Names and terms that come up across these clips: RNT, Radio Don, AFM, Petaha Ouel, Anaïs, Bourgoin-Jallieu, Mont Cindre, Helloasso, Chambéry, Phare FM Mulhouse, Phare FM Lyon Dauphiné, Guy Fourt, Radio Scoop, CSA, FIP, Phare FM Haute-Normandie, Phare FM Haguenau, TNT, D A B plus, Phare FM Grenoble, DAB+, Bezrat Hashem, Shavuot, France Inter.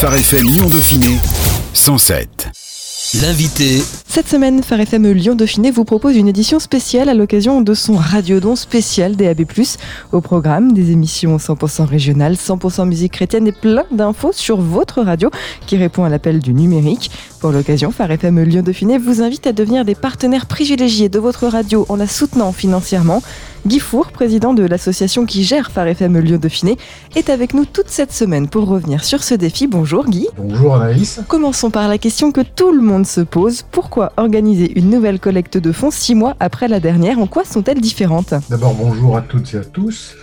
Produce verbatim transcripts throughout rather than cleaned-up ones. Phare F M Lyon Dauphiné, cent sept. L'invité. Cette semaine, Phare F M Lyon Dauphiné vous propose une édition spéciale à l'occasion de son radiodon spécial D A B plus, au programme des émissions cent pour cent régionales, cent pour cent musique chrétienne et plein d'infos sur votre radio qui répond à l'appel du numérique. Pour l'occasion, Phare F M Lyon Dauphiné vous invite à devenir des partenaires privilégiés de votre radio en la soutenant financièrement. Guy Fourt, président de l'association qui gère Phare F M Lyon Dauphiné, est avec nous toute cette semaine pour revenir sur ce défi. Bonjour Guy. Bonjour Anaïs. Commençons par la question que tout le monde se pose. Pourquoi organiser une nouvelle collecte de fonds six mois après la dernière ? En quoi sont-elles différentes ? D'abord, bonjour à toutes et à tous.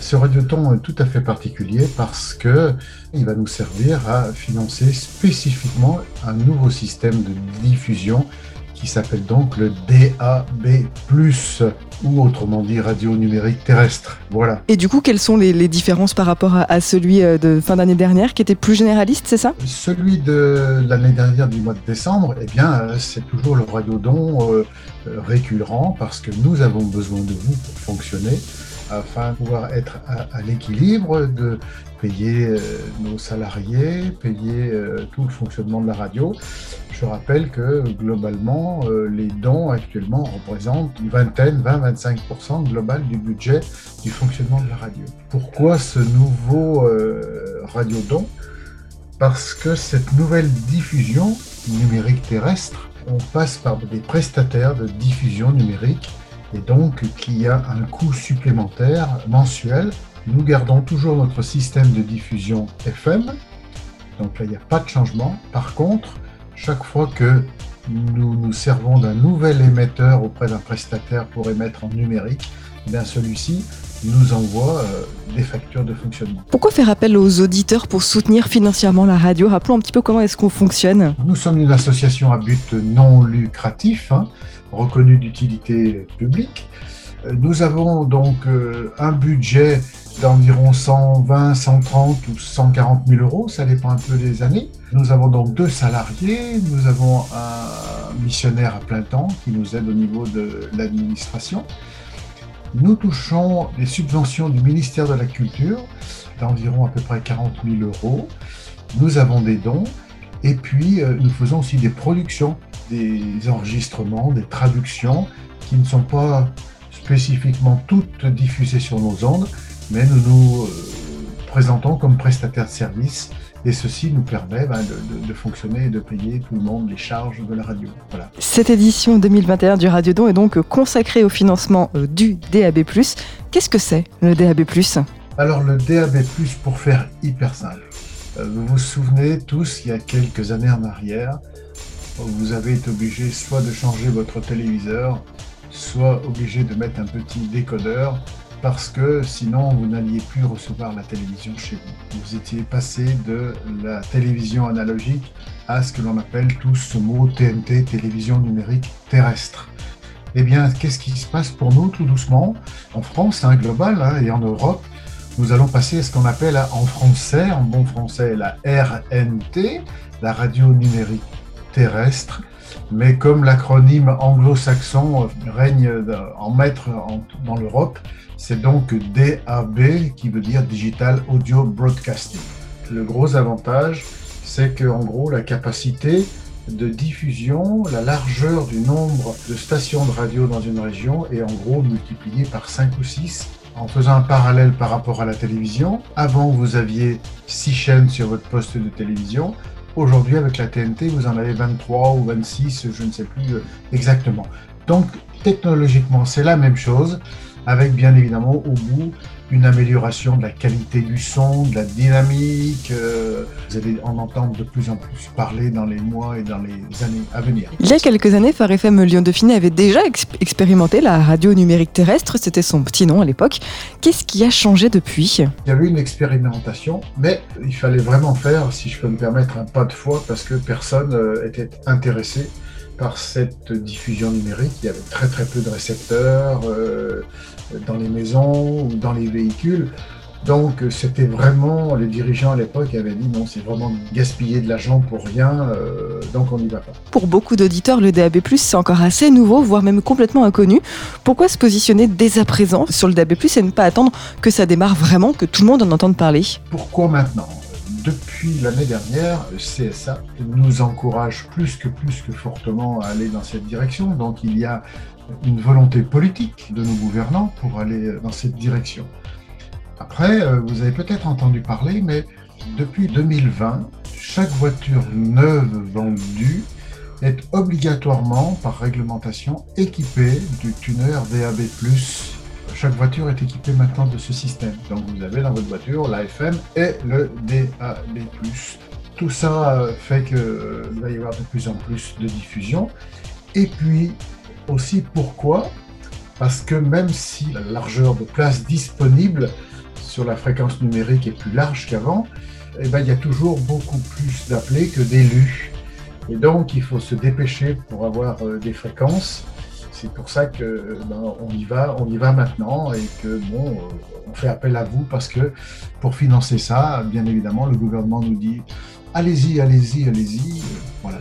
Ce radioton est tout à fait particulier parce qu'il va nous servir à financer spécifiquement un nouveau système de diffusion qui s'appelle donc le D A B plus, ou autrement dit radio numérique terrestre. Voilà. Et du coup, quelles sont les, les différences par rapport à, à celui de fin d'année dernière qui était plus généraliste, c'est ça ? Celui de l'année dernière du mois de décembre, eh bien, c'est toujours le radiodon euh, récurrent parce que nous avons besoin de vous pour fonctionner afin de pouvoir être à, à l'équilibre, de payer euh, nos salariés, payer euh, tout le fonctionnement de la radio. Je rappelle que globalement, euh, les dons actuellement représentent une vingtaine, vingt à vingt-cinq pour cent global du budget du fonctionnement de la radio. Pourquoi ce nouveau euh, radiodon ? Parce que cette nouvelle diffusion numérique terrestre, on passe par des prestataires de diffusion numérique et donc qu'il y a un coût supplémentaire mensuel. Nous gardons toujours notre système de diffusion F M, donc là il n'y a pas de changement. Par contre, chaque fois que nous nous servons d'un nouvel émetteur auprès d'un prestataire pour émettre en numérique, eh bien celui-ci nous envoie euh, des factures de fonctionnement. Pourquoi faire appel aux auditeurs pour soutenir financièrement la radio ? Rappelons un petit peu comment est-ce qu'on fonctionne. Nous sommes une association à but non lucratif, hein, reconnue d'utilité publique. Nous avons donc euh, un budget d'environ cent vingt, cent trente ou cent quarante mille euros, ça dépend un peu des années. Nous avons donc deux salariés, nous avons un missionnaire à plein temps qui nous aide au niveau de l'administration. Nous touchons des subventions du ministère de la Culture d'environ à peu près quarante mille euros. Nous avons des dons et puis euh, nous faisons aussi des productions, des enregistrements, des traductions qui ne sont pas spécifiquement toutes diffusées sur nos ondes, mais nous nous euh, présentons comme prestataires de services et ceci nous permet ben, de, de, de fonctionner et de payer tout le monde les charges de la radio. Voilà. Cette édition deux mille vingt et un du Radiodon est donc consacrée au financement du D A B plus. Qu'est-ce que c'est le D A B plus ? Alors le D A B plus, pour faire hyper simple, vous vous souvenez tous, il y a quelques années en arrière, vous avez été obligé soit de changer votre téléviseur, soit obligé de mettre un petit décodeur parce que sinon vous n'alliez plus recevoir la télévision chez vous. Vous étiez passé de la télévision analogique à ce que l'on appelle tous ce mot T N T, télévision numérique terrestre. Eh bien, qu'est-ce qui se passe pour nous tout doucement ? En France, hein, global, hein, et en Europe, nous allons passer à ce qu'on appelle en français, en bon français, la R N T, la radio numérique terrestre. Mais comme l'acronyme anglo-saxon règne en maître dans l'Europe, c'est donc D A B qui veut dire Digital Audio Broadcasting. Le gros avantage, c'est que en gros, la capacité de diffusion, la largeur du nombre de stations de radio dans une région est en gros multipliée par cinq ou six. En faisant un parallèle par rapport à la télévision, avant vous aviez six chaînes sur votre poste de télévision. Aujourd'hui, avec la T N T, vous en avez vingt-trois ou vingt-six, je ne sais plus exactement. Donc, technologiquement, c'est la même chose, avec bien évidemment, au bout, une amélioration de la qualité du son, de la dynamique. Vous allez en entendre de plus en plus parler dans les mois et dans les années à venir. Il y a quelques années, Phare F M Lyon Dauphiné avait déjà exp- expérimenté la radio numérique terrestre. C'était son petit nom à l'époque. Qu'est-ce qui a changé depuis ? Il y avait une expérimentation, mais il fallait vraiment faire, si je peux me permettre, un pas de foi parce que personne était intéressé par cette diffusion numérique. Il y avait très très peu de récepteurs euh, dans les maisons ou dans les véhicules. Donc c'était vraiment, les dirigeants à l'époque avaient dit non, c'est vraiment gaspiller de l'argent pour rien, euh, donc on n'y va pas. Pour beaucoup d'auditeurs, le D A B plus, c'est encore assez nouveau, voire même complètement inconnu. Pourquoi se positionner dès à présent sur le D A B plus et ne pas attendre que ça démarre vraiment, que tout le monde en entende parler ? Pourquoi maintenant ? depuis l'année dernière, le C S A nous encourage plus que plus que fortement à aller dans cette direction. Donc il y a une volonté politique de nos gouvernants pour aller dans cette direction. Après, vous avez peut-être entendu parler, mais depuis deux mille vingt, chaque voiture neuve vendue est obligatoirement, par réglementation, équipée du tuner D A B plus. Chaque voiture est équipée maintenant de ce système. Donc vous avez dans votre voiture l'A F M et le D A B plus. Tout ça fait qu'il va y avoir de plus en plus de diffusion. Et puis aussi pourquoi? Parce que même si la largeur de place disponible sur la fréquence numérique est plus large qu'avant, eh ben, il y a toujours beaucoup plus d'appelés que d'élus. Et donc il faut se dépêcher pour avoir des fréquences. C'est pour ça que ben, on y va, on y va maintenant et que bon, on fait appel à vous parce que pour financer ça, bien évidemment, le gouvernement nous dit allez-y, allez-y, allez-y. Voilà.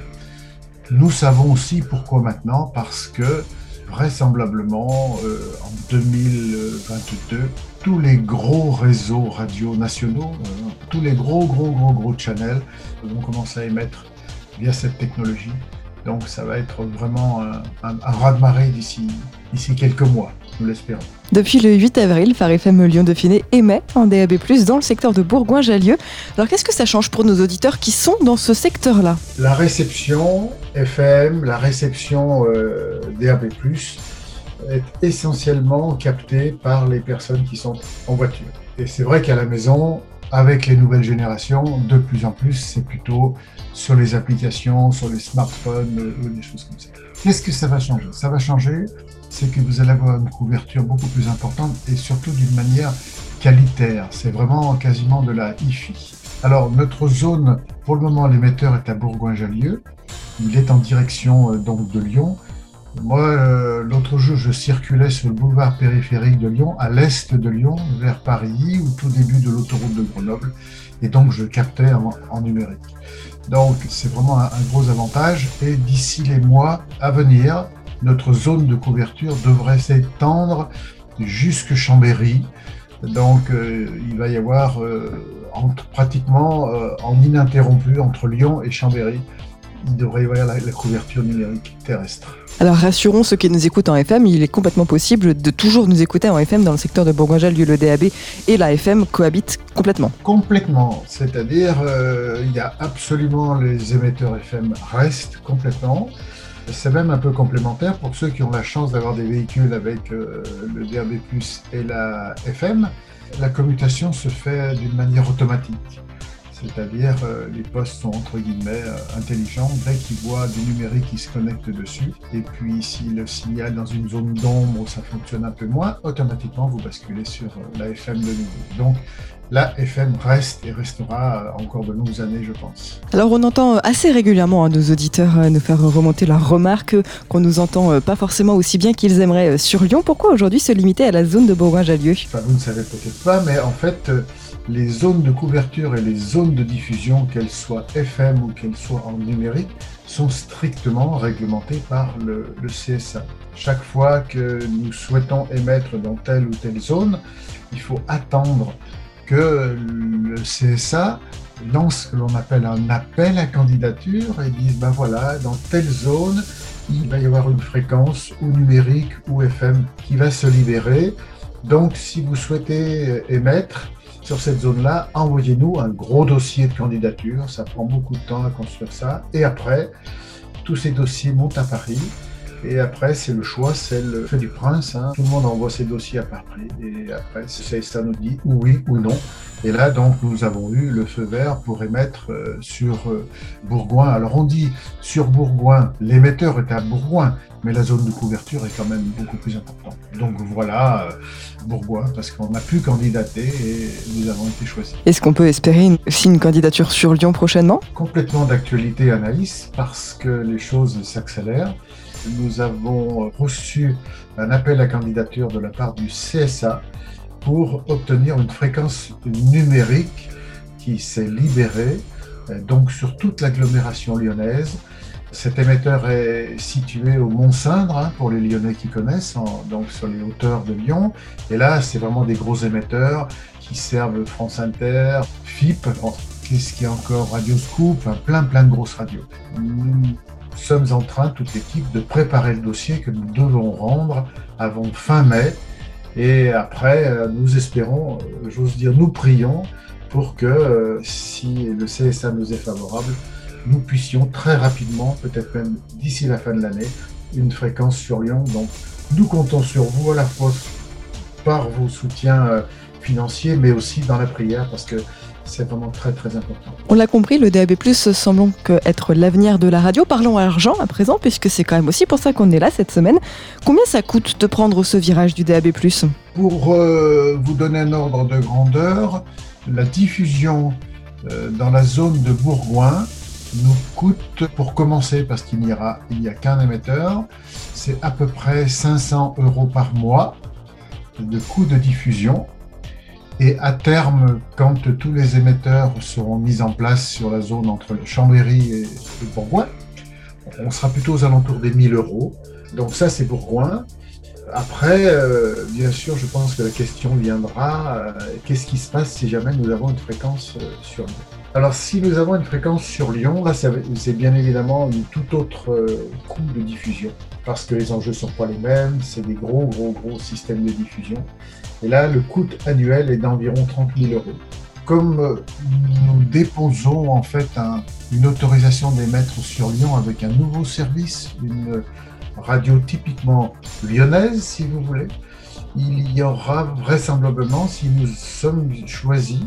Nous savons aussi pourquoi maintenant, parce que vraisemblablement euh, en deux mille vingt-deux, tous les gros réseaux radio nationaux, euh, tous les gros gros gros gros channels vont commencer à émettre via cette technologie. Donc ça va être vraiment un, un, un raz-de-marée d'ici, d'ici quelques mois, nous l'espérons. Depuis le huit avril, Phare F M Lyon Dauphiné émet en D A B plus, dans le secteur de Bourgoin-Jallieu. Alors qu'est-ce que ça change pour nos auditeurs qui sont dans ce secteur-là? La réception F M, la réception euh, D A B plus, est essentiellement captée par les personnes qui sont en voiture. Et c'est vrai qu'à la maison, avec les nouvelles générations, de plus en plus, c'est plutôt sur les applications, sur les smartphones ou des choses comme ça. Qu'est-ce que ça va changer? Ça va changer, c'est que vous allez avoir une couverture beaucoup plus importante et surtout d'une manière qualitaire. C'est vraiment quasiment de la hi-fi. Alors, notre zone, pour le moment, l'émetteur est à Bourgoin-Jallieu. Il est en direction donc de Lyon. Moi, euh, l'autre jour, je circulais sur le boulevard périphérique de Lyon, à l'est de Lyon, vers Paris, au tout début de l'autoroute de Grenoble, et donc je captais en, en numérique. Donc, c'est vraiment un, un gros avantage, et d'ici les mois à venir, notre zone de couverture devrait s'étendre jusque Chambéry. Donc, euh, il va y avoir euh, entre, pratiquement euh, en ininterrompu entre Lyon et Chambéry. Il devrait y avoir la, la couverture numérique terrestre. Alors rassurons ceux qui nous écoutent en F M, il est complètement possible de toujours nous écouter en F M dans le secteur de Bourgoin-Jallieu. Le D A B et la F M cohabitent complètement. Complètement, c'est-à-dire euh, il y a absolument les émetteurs F M restent complètement. C'est même un peu complémentaire pour ceux qui ont la chance d'avoir des véhicules avec euh, le D A B plus, et la F M. La commutation se fait d'une manière automatique. C'est-à-dire euh, les postes sont entre guillemets euh, intelligents, dès qu'ils voient du numérique, ils se connectent dessus. Et puis si le signal dans une zone d'ombre, ça fonctionne un peu moins, automatiquement vous basculez sur euh, la F M de nouveau. Donc la F M reste et restera euh, encore de longues années, je pense. Alors on entend assez régulièrement hein, nos auditeurs euh, nous faire remonter la remarque euh, qu'on nous entend euh, pas forcément aussi bien qu'ils aimeraient euh, sur Lyon. Pourquoi aujourd'hui se limiter à la zone de Bourgoin-Jallieu? Enfin, vous ne savez peut-être pas, mais en fait euh, les zones de couverture et les zones de diffusion, qu'elles soient F M ou qu'elles soient en numérique, sont strictement réglementées par le, le C S A. Chaque fois que nous souhaitons émettre dans telle ou telle zone, il faut attendre que le C S A lance ce que l'on appelle un appel à candidature et dise ben voilà, dans telle zone, il va y avoir une fréquence ou numérique ou F M qui va se libérer. Donc si vous souhaitez émettre sur cette zone-là, envoyez-nous un gros dossier de candidature, ça prend beaucoup de temps à construire ça, et après, tous ces dossiers montent à Paris, et après, c'est le choix, c'est le fait du prince, hein. Tout le monde envoie ses dossiers à Paris, et après, ça nous dit oui ou non, et là, donc, nous avons eu le feu vert pour émettre euh, sur euh, Bourgoin. Alors, on dit sur Bourgoin, l'émetteur est à Bourgoin, mais la zone de couverture est quand même beaucoup plus importante. Donc voilà, euh, Bourgoin, parce qu'on a pu candidater et nous avons été choisis. Est-ce qu'on peut espérer une, aussi une candidature sur Lyon prochainement? Complètement d'actualité, Anaïs, parce que les choses s'accélèrent. Nous avons reçu un appel à candidature de la part du C S A pour obtenir une fréquence numérique qui s'est libérée, donc sur toute l'agglomération lyonnaise. Cet émetteur est situé au Mont Cindre, hein, pour les Lyonnais qui connaissent, en, donc sur les hauteurs de Lyon. Et là, c'est vraiment des gros émetteurs qui servent France Inter, F I P, qu'est-ce qu'il y a encore, Radio Scoop, enfin, plein plein de grosses radios. Nous sommes en train, toute l'équipe, de préparer le dossier que nous devons rendre avant fin mai. Et après, nous espérons, j'ose dire, nous prions pour que, si le C S A nous est favorable, nous puissions très rapidement, peut-être même d'ici la fin de l'année, une fréquence sur Lyon. Donc, nous comptons sur vous à la fois par vos soutiens financiers, mais aussi dans la prière, parce que c'est vraiment très très important. On l'a compris, le D A B plus, semble donc être l'avenir de la radio. Parlons argent à présent, puisque c'est quand même aussi pour ça qu'on est là cette semaine. Combien ça coûte de prendre ce virage du D A B plus? Pour euh, vous donner un ordre de grandeur, la diffusion euh, dans la zone de Bourgoin nous coûte, pour commencer, parce qu'il n'y a, il n'y a qu'un émetteur, c'est à peu près cinq cents euros par mois de coût de diffusion. Et à terme, quand tous les émetteurs seront mis en place sur la zone entre Chambéry et Bourgoin, on sera plutôt aux alentours des mille euros. Donc ça, c'est Bourgoin. Après, euh, bien sûr, je pense que la question viendra, euh, qu'est-ce qui se passe si jamais nous avons une fréquence euh, sur Lyon? Alors, si nous avons une fréquence sur Lyon, là, c'est bien évidemment un tout autre euh, coût de diffusion, parce que les enjeux ne sont pas les mêmes, c'est des gros, gros, gros systèmes de diffusion. Et là, le coût annuel est d'environ trente mille euros. Comme nous déposons en fait un, une autorisation d'émettre sur Lyon avec un nouveau service, une radio typiquement lyonnaise, si vous voulez, il y aura vraisemblablement, si nous sommes choisis,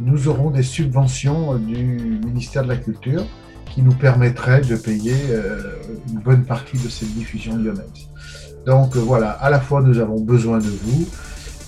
nous aurons des subventions du ministère de la Culture qui nous permettraient de payer une bonne partie de cette diffusion lyonnaise. Donc voilà, à la fois nous avons besoin de vous,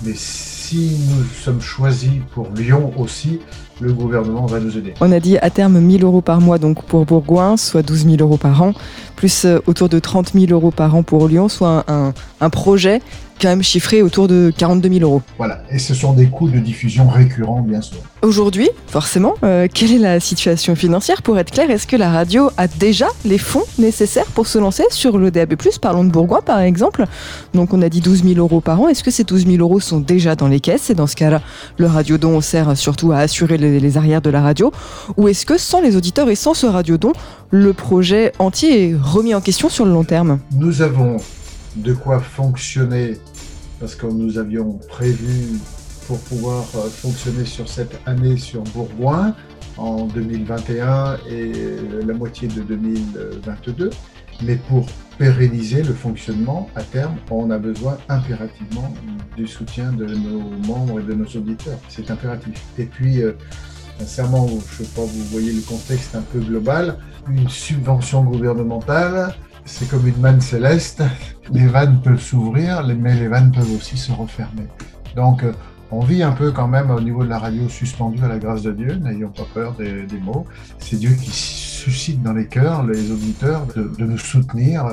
mais si nous sommes choisis pour Lyon aussi, le gouvernement va nous aider. On a dit à terme mille euros par mois donc pour Bourgoin, soit douze mille euros par an, plus autour de trente mille euros par an pour Lyon, soit un, un projet quand même chiffré autour de quarante-deux mille euros. Voilà, et ce sont des coûts de diffusion récurrents bien sûr. Aujourd'hui, forcément, euh, quelle est la situation financière? Pour être clair, est-ce que la radio a déjà les fonds nécessaires pour se lancer sur le D A B plus? Parlons de Bourgoin par exemple, donc on a dit douze mille euros par an. Est-ce que ces douze mille euros sont déjà dans les caisses? Et dans ce cas-là, le radiodon sert surtout à assurer les, les arrières de la radio, ou est-ce que sans les auditeurs et sans ce radiodon, le projet entier est remis en question sur le long terme? Nous avons de quoi fonctionner, parce que nous avions prévu pour pouvoir fonctionner sur cette année sur Bourgoin en deux mille vingt et un et la moitié de deux mille vingt-deux. Mais pour pérenniser le fonctionnement à terme, on a besoin impérativement du soutien de nos membres et de nos auditeurs. C'est impératif. Et puis, euh, sincèrement, je crois que vous voyez le contexte un peu global, une subvention gouvernementale, c'est comme une manne céleste, les vannes peuvent s'ouvrir, mais les vannes peuvent aussi se refermer. Donc on vit un peu quand même au niveau de la radio suspendue à la grâce de Dieu, n'ayons pas peur des, des mots. C'est Dieu qui suscite dans les cœurs, les auditeurs, de, de nous soutenir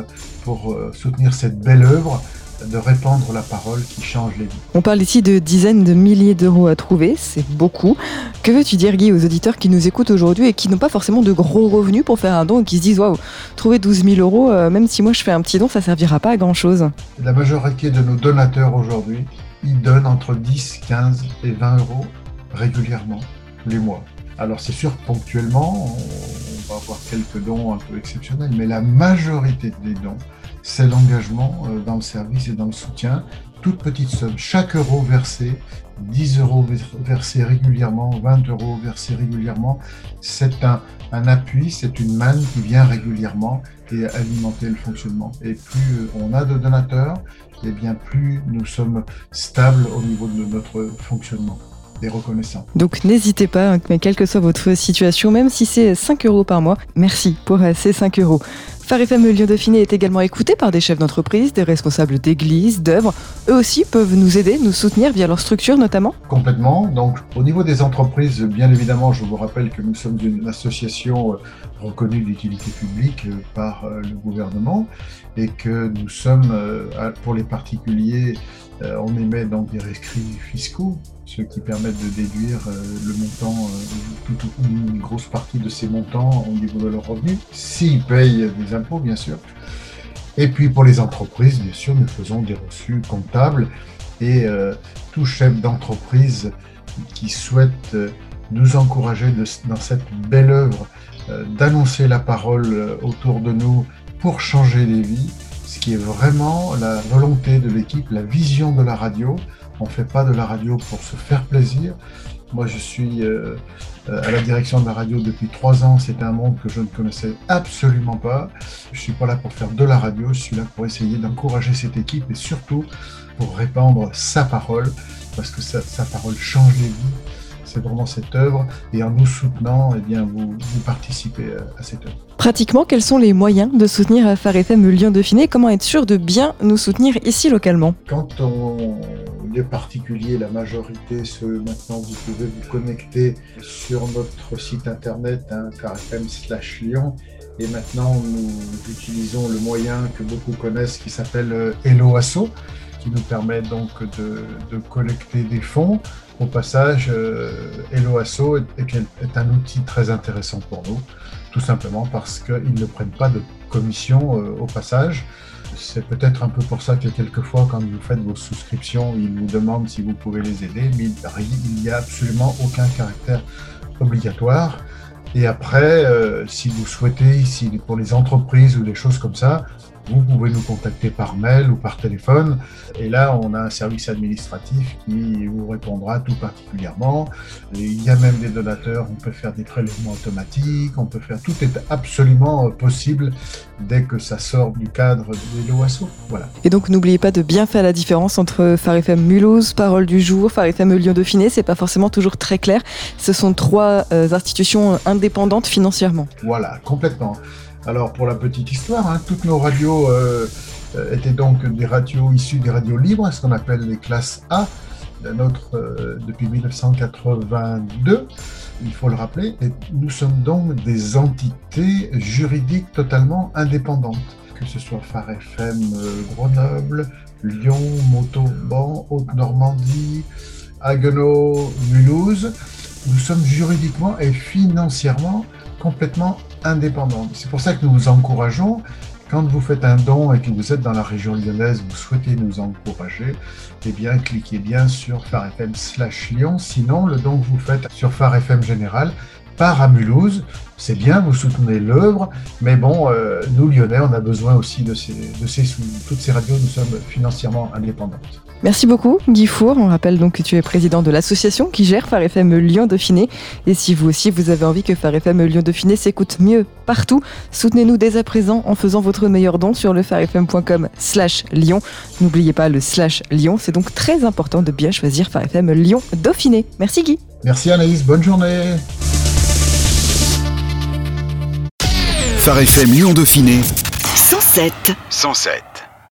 pour soutenir cette belle œuvre, de répandre la parole qui change les vies. On parle ici de dizaines de milliers d'euros à trouver, c'est beaucoup. Que veux-tu dire, Guy, aux auditeurs qui nous écoutent aujourd'hui et qui n'ont pas forcément de gros revenus pour faire un don et qui se disent « Waouh, trouver douze mille euros, euh, même si moi je fais un petit don, ça ne servira pas à grand-chose ». La majorité de nos donateurs aujourd'hui, ils donnent entre dix, quinze et vingt euros régulièrement, tous les mois. Alors c'est sûr, ponctuellement, on va avoir quelques dons un peu exceptionnels, mais la majorité des dons, c'est l'engagement dans le service et dans le soutien. Toute petite somme, chaque euro versé, dix euros versés régulièrement, vingt euros versés régulièrement, c'est un, un appui, c'est une manne qui vient régulièrement et alimenter le fonctionnement. Et plus on a de donateurs, et bien plus nous sommes stables au niveau de notre fonctionnement. Reconnaissant. Donc n'hésitez pas, mais quelle que soit votre situation, même si c'est cinq euros par mois, merci pour ces cinq euros. Phare F M Lyon Dauphiné est également écouté par des chefs d'entreprise, des responsables d'églises, d'œuvres. Eux aussi peuvent nous aider, nous soutenir via leur structure notamment. Complètement. Donc au niveau des entreprises, bien évidemment, je vous rappelle que nous sommes une association reconnue d'utilité publique par le gouvernement et que nous sommes, pour les particuliers, on émet donc des rescrits fiscaux, ce qui permet de déduire le montant, toute une grosse partie de ces montants au niveau de leurs revenus, s'ils payent des impôts bien sûr. Et puis pour les entreprises, bien sûr, nous faisons des reçus comptables et euh, tout chef d'entreprise qui souhaite nous encourager de, dans cette belle œuvre euh, d'annoncer la parole autour de nous pour changer les vies, ce qui est vraiment la volonté de l'équipe, la vision de la radio. On ne fait pas de la radio pour se faire plaisir. Moi, je suis euh, à la direction de la radio depuis trois ans. C'est un monde que je ne connaissais absolument pas. Je ne suis pas là pour faire de la radio. Je suis là pour essayer d'encourager cette équipe et surtout pour répandre sa parole, parce que sa, sa parole change les vies. C'est vraiment cette œuvre. Et en nous soutenant, eh bien, vous, vous participez à, à cette œuvre. Pratiquement, quels sont les moyens de soutenir Phare F M Lyon Dauphiné? Comment être sûr de bien nous soutenir ici localement? Quand on... les particuliers, la majorité, ceux maintenant, vous pouvez vous connecter sur notre site internet, hein, phare f m slash lyon. Et maintenant, nous utilisons le moyen que beaucoup connaissent qui s'appelle Helloasso, qui nous permet donc de, de collecter des fonds. Au passage, Helloasso est, est, est un outil très intéressant pour nous, tout simplement parce qu'ils ne prennent pas de commission euh, au passage. C'est peut-être un peu pour ça que quelquefois, quand vous faites vos souscriptions, ils vous demandent si vous pouvez les aider, mais il n'y a absolument aucun caractère obligatoire. Et après, euh, si vous souhaitez, si pour les entreprises ou des choses comme ça, vous pouvez nous contacter par mail ou par téléphone. Et là, on a un service administratif qui vous répondra tout particulièrement. Et il y a même des donateurs, on peut faire des prélèvements automatiques, on peut faire... Tout est absolument possible dès que ça sort du cadre de l'O A S O. Voilà. Et donc, n'oubliez pas de bien faire la différence entre Phare F M Mulhouse, Parole du Jour, Phare F M Lyon Dauphiné. C'est pas forcément toujours très clair. Ce sont trois institutions indépendantes financièrement. Voilà, complètement. Alors, pour la petite histoire, hein, toutes nos radios euh, étaient donc des radios issues des radios libres, ce qu'on appelle les classes A, la nôtre euh, depuis dix-neuf cent quatre-vingt-deux, il faut le rappeler. Et nous sommes donc des entités juridiques totalement indépendantes, que ce soit Phare F M euh, Grenoble, Lyon, Montauban, Haute-Normandie, Haguenau, Mulhouse. Nous sommes juridiquement et financièrement complètement indépendante. C'est pour ça que nous vous encourageons, quand vous faites un don et que vous êtes dans la région lyonnaise, vous souhaitez nous encourager, eh bien cliquez bien sur phare f m slash lyon, sinon le don que vous faites sur Phare F M Général part à Mulhouse. C'est bien, vous soutenez l'œuvre, mais bon, euh, nous Lyonnais, on a besoin aussi de ces, de ces sous. Toutes ces radios, nous sommes financièrement indépendantes. Merci beaucoup Guy Fourt, on rappelle donc que tu es président de l'association qui gère Phare F M Lyon Dauphiné. Et si vous aussi vous avez envie que Phare F M Lyon Dauphiné s'écoute mieux partout, soutenez-nous dès à présent en faisant votre meilleur don sur le phare f m point com slash lyon. N'oubliez pas le slash Lyon, c'est donc très important de bien choisir Phare F M Lyon Dauphiné. Merci Guy. Merci Anaïs, bonne journée. Phare F M Lyon Dauphiné cent sept cent sept